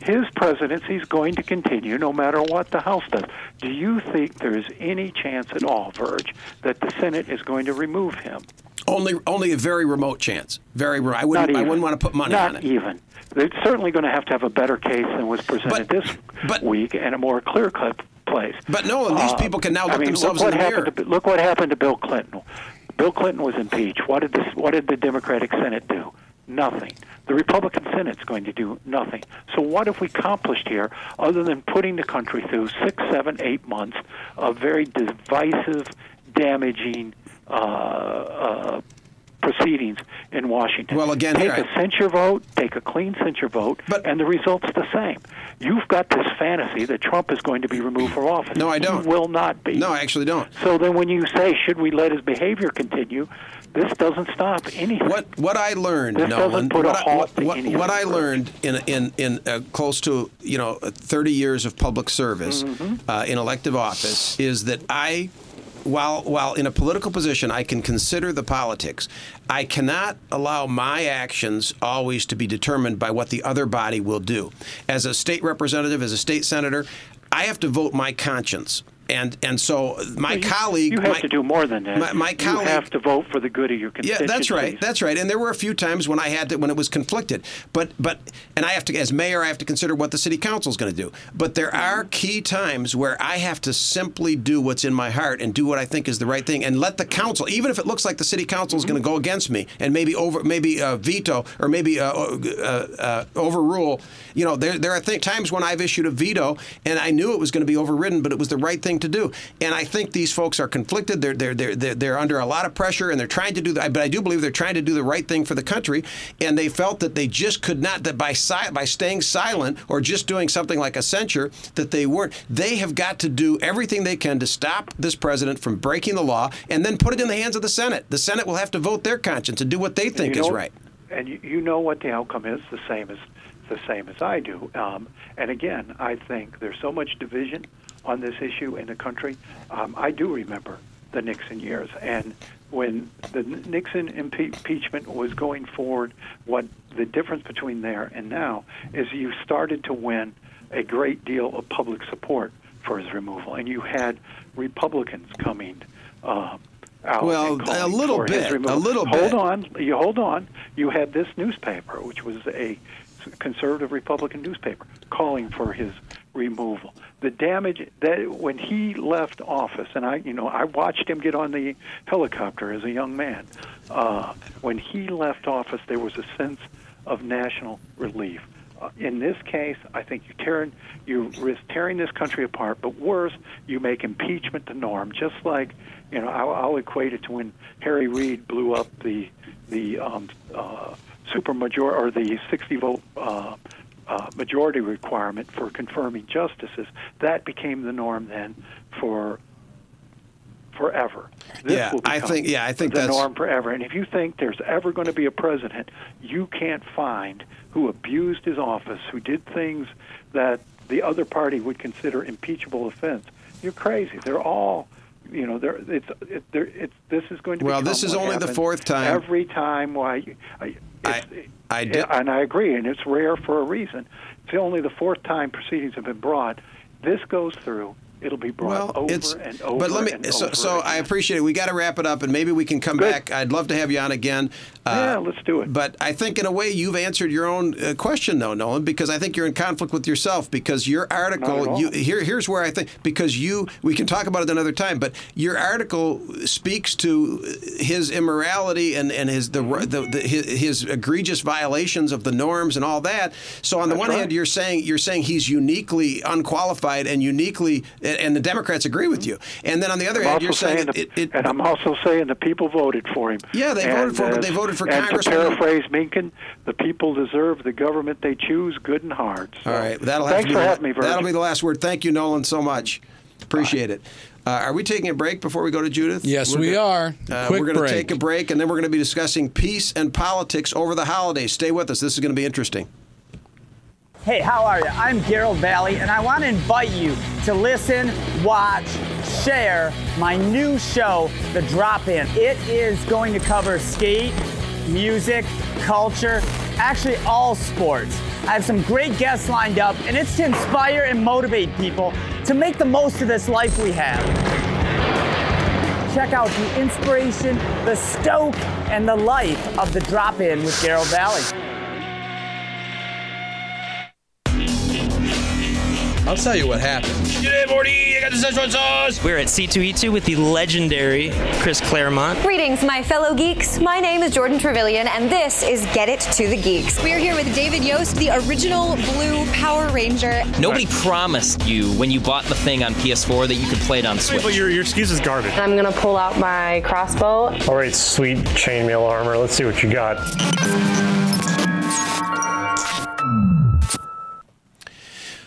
His presidency is going to continue no matter what the House does. Do you think there is any chance at all, Virg, that the Senate is going to remove him? Only a very remote chance. Very remote. I wouldn't want to put money on it. Not even. They're certainly going to have a better case than was presented this week and a more clear-cut place. But no, these people can now look themselves in the mirror. Look what happened to Bill Clinton. Bill Clinton was impeached. What did the Democratic Senate do? Nothing. The Republican Senate's going to do nothing. So what have we accomplished here other than putting the country through 6, 7, 8 months of very divisive, damaging proceedings in Washington? Well, again, take a clean censure vote, and the result's the same. You've got this fantasy that Trump is going to be removed from office. No, I don't. He will not be. No, I actually don't. So then when you say, should we let his behavior continue, this doesn't stop anything. What I learned, Nolan, what I learned in close to 30 years of public service in elective office is that while in a political position, I can consider the politics. I cannot allow my actions always to be determined by what the other body will do. As a state representative, as a state senator, I have to vote my conscience. And so my colleague... You have to do more than that. My colleague, you have to vote for the good of your constituency. Yeah, that's right. That's right. And there were a few times when I had to, when it was conflicted. But I have to, as mayor, I have to consider what the city council is going to do. But there are key times where I have to simply do what's in my heart and do what I think is the right thing and let the council, even if it looks like the city council is going to go against me and maybe veto or maybe overrule. You know, there are times when I've issued a veto and I knew it was going to be overridden, but it was the right thing to do, and I think these folks are conflicted. They're under a lot of pressure, and they're trying to do that. But I do believe they're trying to do the right thing for the country, and they felt that they just could not by staying silent or just doing something like a censure that they weren't. They have got to do everything they can to stop this president from breaking the law, and then put it in the hands of the Senate. The Senate will have to vote their conscience and do what they think is right. And you know what the outcome is, the same as I do. And again, I think there's so much division on this issue in the country. I do remember the Nixon years, and when the Nixon impeachment was going forward, what the difference between there and now is you started to win a great deal of public support for his removal, and you had Republicans coming out. Well, a little bit, Hold on. You had this newspaper, which was a conservative Republican newspaper, calling for his removal. The damage that when he left office, and I watched him get on the helicopter as a young man. When he left office, there was a sense of national relief. In this case, I think you risk tearing this country apart, but worse, you make impeachment the norm. Just like, I'll equate it to when Harry Reid blew up the supermajority or the 60-vote majority requirement for confirming justices. That became the norm then for forever. I think that's the norm forever. And if you think there's ever going to be a president you can't find who abused his office, who did things that the other party would consider impeachable offense, you're crazy. They're all, this is going to be. Well, this is only the fourth time. Every time, and I agree, and it's rare for a reason. It's only the fourth time proceedings have been brought. This goes through. It'll be brought over and over. But so I appreciate it. We got to wrap it up, and maybe we can come back. I'd love to have you on again. Yeah, let's do it. But I think in a way you've answered your own question, though, Nolan, because I think you're in conflict with yourself because your article. Here's where I think we can talk about it another time. But your article speaks to his immorality and his egregious violations of the norms and all that. So on the one hand, you're saying he's uniquely unqualified and uniquely. And the Democrats agree with you. And then on the other hand, you're saying and I'm also saying the people voted for him. Yeah, they voted for Congress. And to paraphrase Minkin, the people deserve the government they choose, good and hard. So, all right, that'll be the last word. Thank you, Nolan, so much. Appreciate it. Are we taking a break before we go to Judith? Yes, we are. We're going to take a break, and then we're going to be discussing peace and politics over the holidays. Stay with us. This is going to be interesting. Hey, how are you? I'm Gerald Valley, and I want to invite you to listen, watch, share my new show, The Drop-In. It is going to cover skate, music, culture, actually all sports. I have some great guests lined up, and it's to inspire and motivate people to make the most of this life we have. Check out the inspiration, the stoke, and the life of The Drop-In with Gerald Valley. I'll tell you what happened. G'day, Morty. I got the Szechuan sauce. We're at C2E2 with the legendary Chris Claremont. Greetings, my fellow geeks. My name is Jordan Trevelyan, and this is Get It to the Geeks. We're here with David Yost, the original blue Power Ranger. Nobody promised you when you bought the thing on PS4 that you could play it on Switch. Well, your excuse is garbage. I'm going to pull out my crossbow. All right, sweet chainmail armor. Let's see what you got.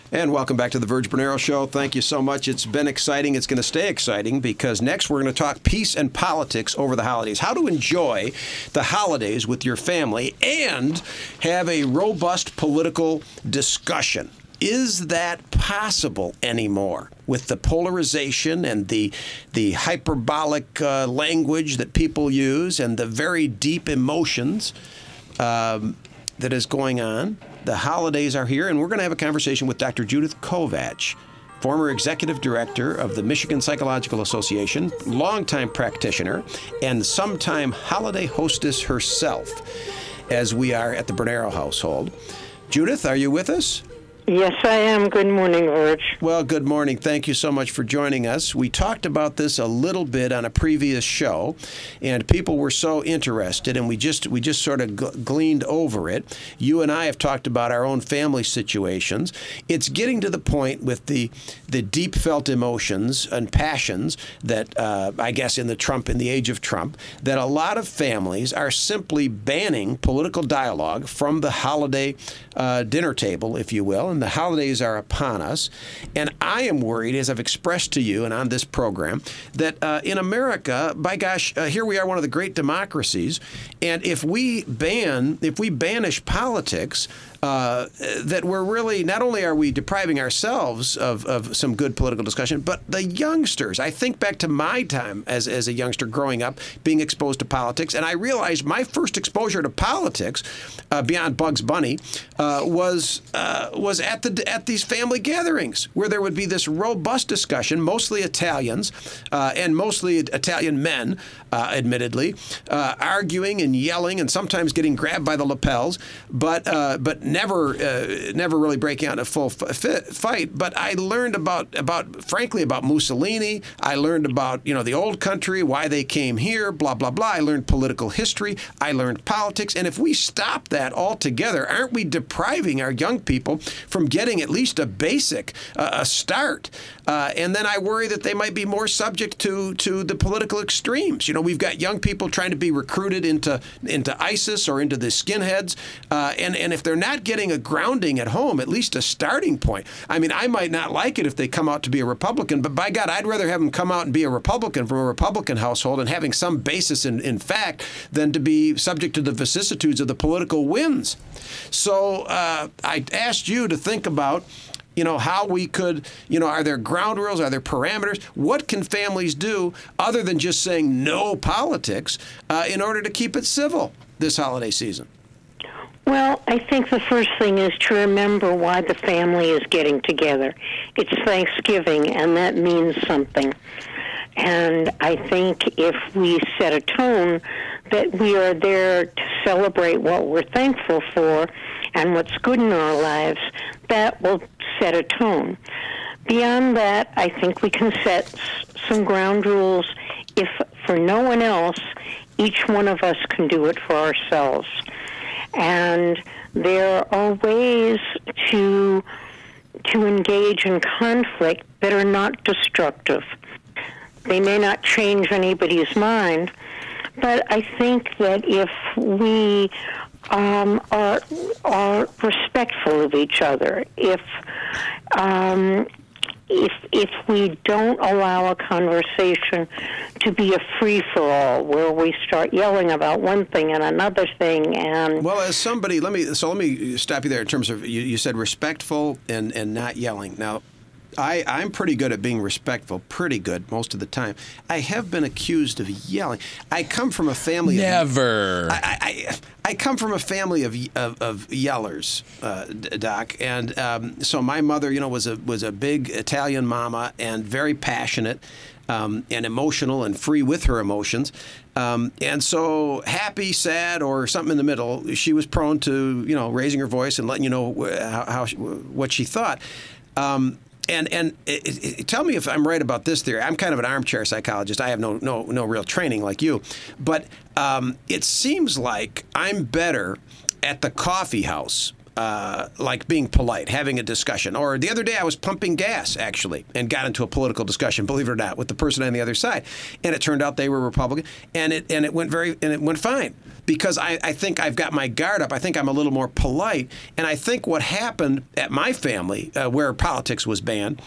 And welcome back to the Virg Bernero Show. Thank you so much. It's been exciting. It's going to stay exciting because next we're going to talk peace and politics over the holidays. How to enjoy the holidays with your family and have a robust political discussion. Is that possible anymore with the polarization and the hyperbolic language that people use and the very deep emotions that is going on? The holidays are here, and we're going to have a conversation with Dr. Judith Kovach, former executive director of the Michigan Psychological Association, longtime practitioner, and sometime holiday hostess herself, as we are at the Bernero household. Judith, are you with us? Yes, I am. Good morning, Virg. Well, good morning. Thank you so much for joining us. We talked about this a little bit on a previous show, and people were so interested, and we just sort of gleaned over it. You and I have talked about our own family situations. It's getting to the point with the deep felt emotions and passions that, I guess, in the age of Trump, that a lot of families are simply banning political dialogue from the holiday dinner table, if you will. The holidays are upon us, and I am worried, as I've expressed to you and on this program, that in America, by gosh, here we are, one of the great democracies, and if we banish politics, that we're really, not only are we depriving ourselves of some good political discussion, but the youngsters. I think back to my time as a youngster growing up, being exposed to politics, and I realized my first exposure to politics, beyond Bugs Bunny, was at these family gatherings where there would be this robust discussion, mostly Italians and mostly Italian men, admittedly, arguing and yelling and sometimes getting grabbed by the lapels, but never really breaking out a full fight. But I learned about Mussolini. I learned about, the old country, why they came here, blah, blah, blah. I learned political history. I learned politics. And if we stop that altogether, aren't we depriving our young people from getting at least a basic a start? And then I worry that they might be more subject to the political extremes. We've got young people trying to be recruited into ISIS or into the skinheads. And if they're not getting a grounding at home, at least a starting point. I mean, I might not like it if they come out to be a Republican, but by God, I'd rather have them come out and be a Republican from a Republican household and having some basis in fact than to be subject to the vicissitudes of the political winds. So I asked you to think about, how we could, are there ground rules? Are there parameters? What can families do other than just saying no politics in order to keep it civil this holiday season? Well, I think the first thing is to remember why the family is getting together. It's Thanksgiving, and that means something. And I think if we set a tone that we are there to celebrate what we're thankful for and what's good in our lives, that will set a tone. Beyond that, I think we can set some ground rules. If for no one else, each one of us can do it for ourselves. And there are ways to engage in conflict that are not destructive. They may not change anybody's mind, but I think that if we are respectful of each other, if we don't allow a conversation to be a free-for-all where we start yelling about one thing and another thing and... Well, as somebody, let me stop you there in terms of, you said respectful and not yelling. Now, I'm pretty good at being respectful, pretty good most of the time. I have been accused of yelling. I come from a family of... I come from a family of yellers, Doc, and so my mother, was a big Italian mama and very passionate and emotional and free with her emotions, and so happy, sad, or something in the middle, she was prone to raising her voice and letting you know what she thought. And tell me if I'm right about this theory. I'm kind of an armchair psychologist. I have no real training like you. But it seems like I'm better at the coffee house, like being polite, having a discussion. Or the other day I was pumping gas, actually, and got into a political discussion, believe it or not, with the person on the other side. And it turned out they were Republican. And it went fine. Because I think I've got my guard up. I think I'm a little more polite. And I think what happened at my family, where politics was banned,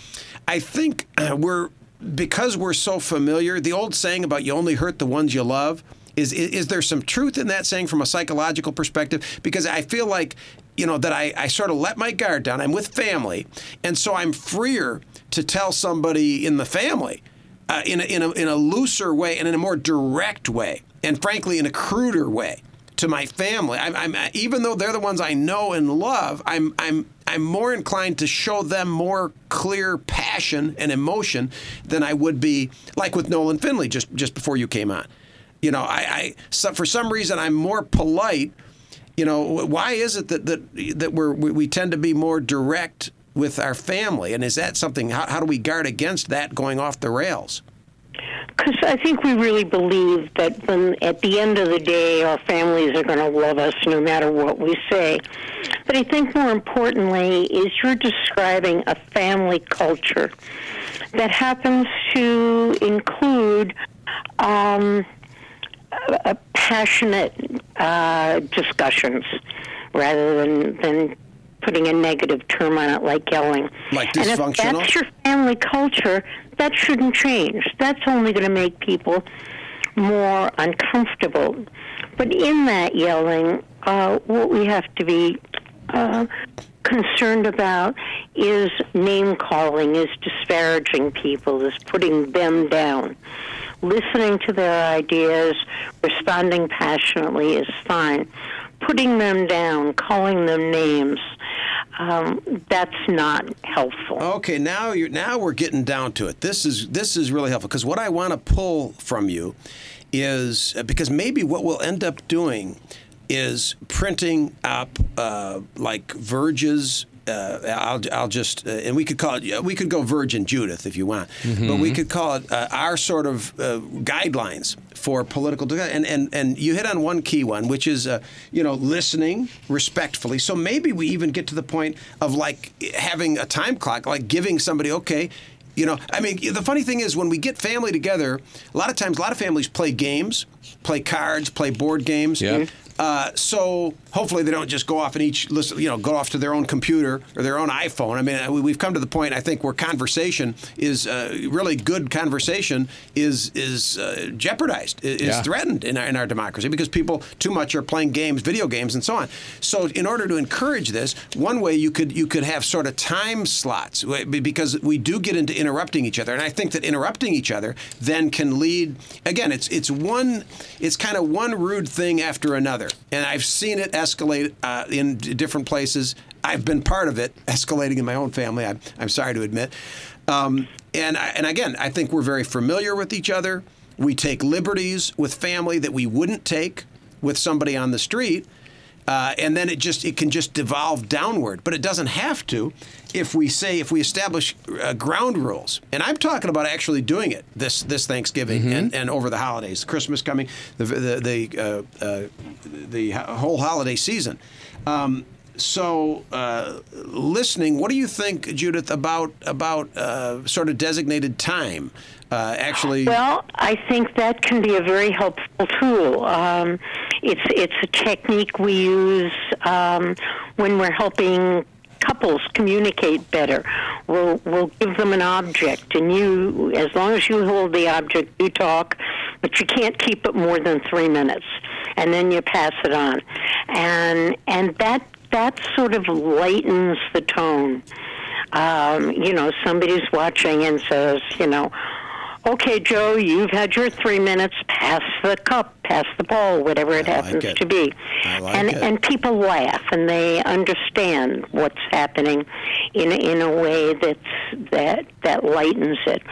I think because we're so familiar, the old saying about you only hurt the ones you love, is there some truth in that saying from a psychological perspective? Because I feel like, that I sort of let my guard down. I'm with family. And so I'm freer to tell somebody in the family in a looser way and in a more direct way. And frankly, in a cruder way, to my family, I'm even though they're the ones I know and love, I'm more inclined to show them more clear passion and emotion than I would be, like with Nolan Finley just before you came on. I for some reason I'm more polite. Why is it that we tend to be more direct with our family? And is that something? How do we guard against that going off the rails? Because I think we really believe that when, at the end of the day, our families are going to love us no matter what we say. But I think more importantly is you're describing a family culture that happens to include passionate discussions rather than putting a negative term on it like yelling. Like dysfunctional? And if that's your family culture, that shouldn't change. That's only going to make people more uncomfortable. But in that yelling, what we have to be concerned about is name-calling, is disparaging people, is putting them down. Listening to their ideas, responding passionately is fine. Putting them down, calling them names, that's not helpful. Okay, now we're getting down to it. This is really helpful, because what I want to pull from you is, because maybe what we'll end up doing is printing up like Virg's. I'll just and we could call it. We could go Virg and Judith if you want, mm-hmm. but we could call it our sort of guidelines for political. And you hit on one key one, which is listening respectfully. So maybe we even get to the point of like having a time clock, like giving somebody okay. The funny thing is when we get family together, a lot of families play games, play cards, play board games. Yeah. Mm-hmm. So hopefully they don't just go off and each listen, go off to their own computer or their own iPhone. I mean, we've come to the point, I think, where conversation is really good conversation is jeopardized, is threatened in our democracy because people too much are playing games, video games, and so on. So in order to encourage this, one way you could have sort of time slots because we do get into interrupting each other, and I think that interrupting each other then can lead again. It's kind of one rude thing after another. And I've seen it escalate in different places. I've been part of it escalating in my own family. I'm sorry to admit. And again, I think we're very familiar with each other. We take liberties with family that we wouldn't take with somebody on the street. And then it can just devolve downward, but it doesn't have to if we establish ground rules. And I'm talking about actually doing it this Thanksgiving mm-hmm. and over the holidays, Christmas coming, the whole holiday season. So listening, what do you think, Judith, about sort of designated time? Well, I think that can be a very helpful tool. It's a technique we use when we're helping couples communicate better. We'll give them an object, and you, as long as you hold the object, you talk, but you can't keep it more than 3 minutes, and then you pass it on, and that sort of lightens the tone. Somebody's watching and says, okay, Joe, you've had your 3 minutes, pass the cup, pass the ball, whatever it happens to be. And people laugh and they understand what's happening in a way that lightens it.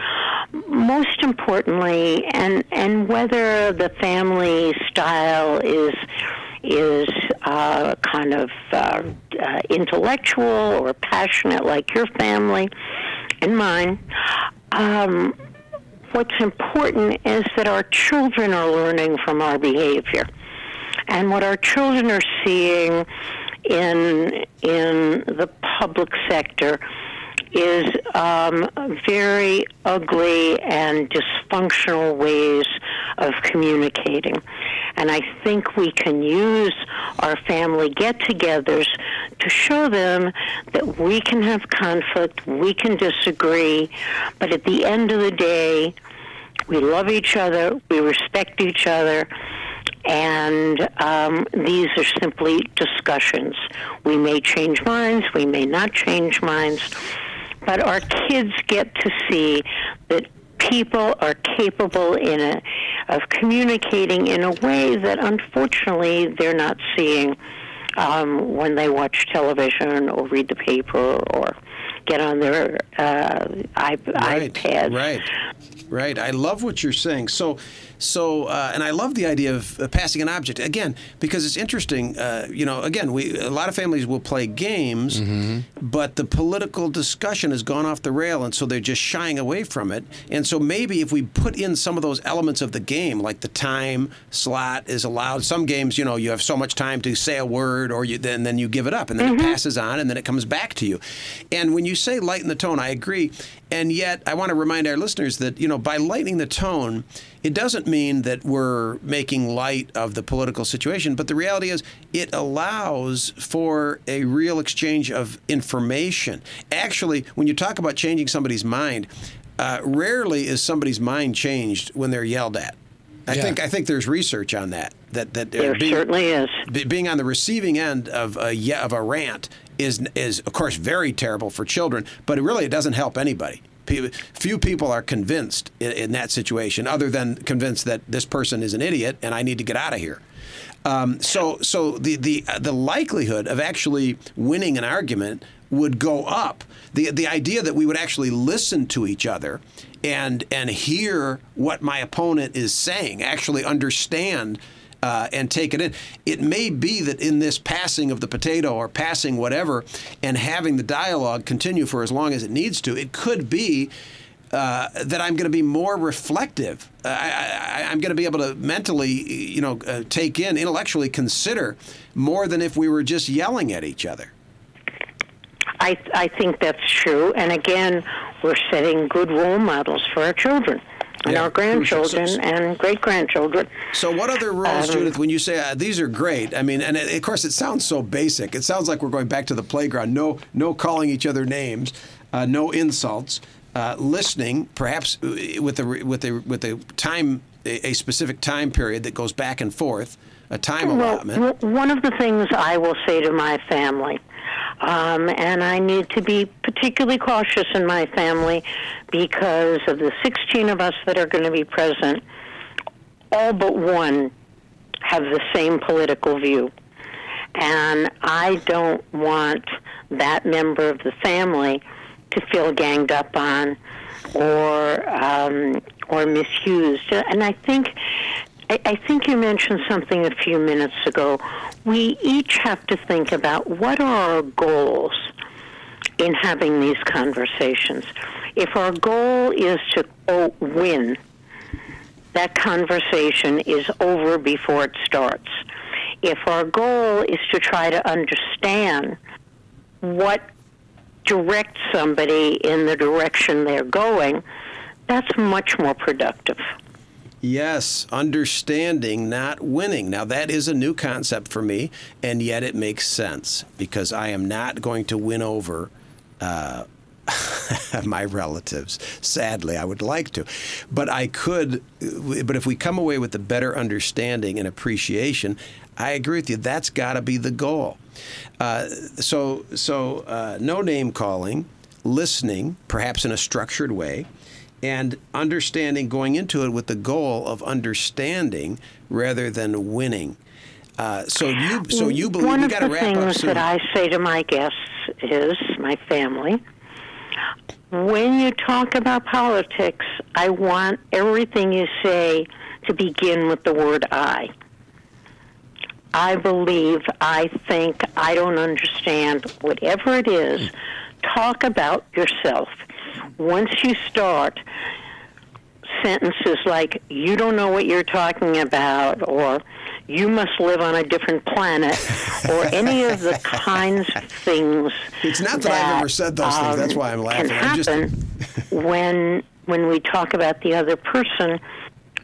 Most importantly, and whether the family style is kind of intellectual or passionate like your family and mine, what's important is that our children are learning from our behavior. And what our children are seeing in the public sector is very ugly and dysfunctional ways of communicating. And I think we can use our family get-togethers to show them that we can have conflict, we can disagree, but at the end of the day, we love each other, we respect each other, and these are simply discussions. We may change minds, we may not change minds, but our kids get to see that people are capable of communicating in a way that, unfortunately, they're not seeing when they watch television or read the paper or get on their iPads. Right. I love what you're saying. So, and I love the idea of passing an object again because it's interesting. Again, a lot of families will play games, mm-hmm. but the political discussion has gone off the rail, and so they're just shying away from it. And so maybe if we put in some of those elements of the game, like the time slot is allowed. Some games, you have so much time to say a word, or then you give it up, and then mm-hmm. it passes on, and then it comes back to you. And when you say lighten the tone, I agree. And yet, I want to remind our listeners that, by lightening the tone, it doesn't mean that we're making light of the political situation, but the reality is it allows for a real exchange of information. Actually, when you talk about changing somebody's mind, rarely is somebody's mind changed when they're yelled at. I think there's research on that. that there certainly is. Being on the receiving end of a rant is of course very terrible for children, but it really doesn't help anybody. Few people are convinced in that situation, other than convinced that this person is an idiot and I need to get out of here. So the likelihood of actually winning an argument would go up. The idea that we would actually listen to each other and hear what my opponent is saying, actually understand and take it in. It may be that in this passing of the potato or passing whatever and having the dialogue continue for as long as it needs to, it could be that I'm going to be more reflective. I'm going to be able to mentally, take in, intellectually consider more than if we were just yelling at each other. I think that's true. And again, we're setting good role models for our children. And our grandchildren and great-grandchildren. So what other rules, Judith, when you say these are great, I mean, and of course it sounds so basic. It sounds like we're going back to the playground. No calling each other names, no insults, listening, perhaps with a specific time period that goes back and forth, a time allotment. One of the things I will say to my family, and I need to be particularly cautious in my family because of the 16 of us that are going to be present, all but one have the same political view. And I don't want that member of the family to feel ganged up on or misused. And I think you mentioned something a few minutes ago. We each have to think about what are our goals in having these conversations. If our goal is to, quote, win, that conversation is over before it starts. If our goal is to try to understand what directs somebody in the direction they're going, that's much more productive. Yes, understanding, not winning. Now, that is a new concept for me, and yet it makes sense because I am not going to win over my relatives. Sadly, I would like to. But if we come away with a better understanding and appreciation, I agree with you. That's got to be the goal. So no name calling, listening, perhaps in a structured way, and understanding, going into it with the goal of understanding rather than winning. So you believe we got to wrap up soon. One of the things that I say to my guests is, my family, when you talk about politics, I want everything you say to begin with the word I. I believe, I think, I don't understand, whatever it is, talk about yourself. Once you start sentences like, you don't know what you're talking about, or you must live on a different planet, or any of the kinds of things. It's not that I've ever said those things. That's why I'm laughing. Can happen when we talk about the other person.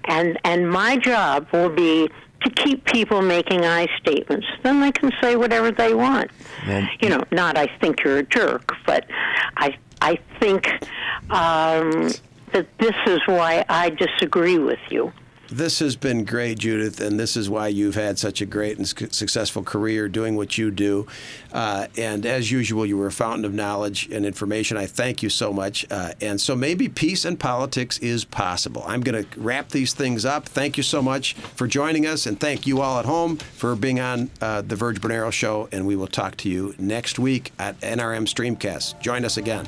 And my job will be to keep people making I statements. Then they can say whatever they want. Well, not I think you're a jerk, but I think that this is why I disagree with you. This has been great, Judith, and this is why you've had such a great and successful career doing what you do. And as usual, you were a fountain of knowledge and information. I thank you so much. And so maybe peace and politics is possible. I'm going to wrap these things up. Thank you so much for joining us, and thank you all at home for being on the Virg Bernero Show. And we will talk to you next week at NRM Streamcast. Join us again.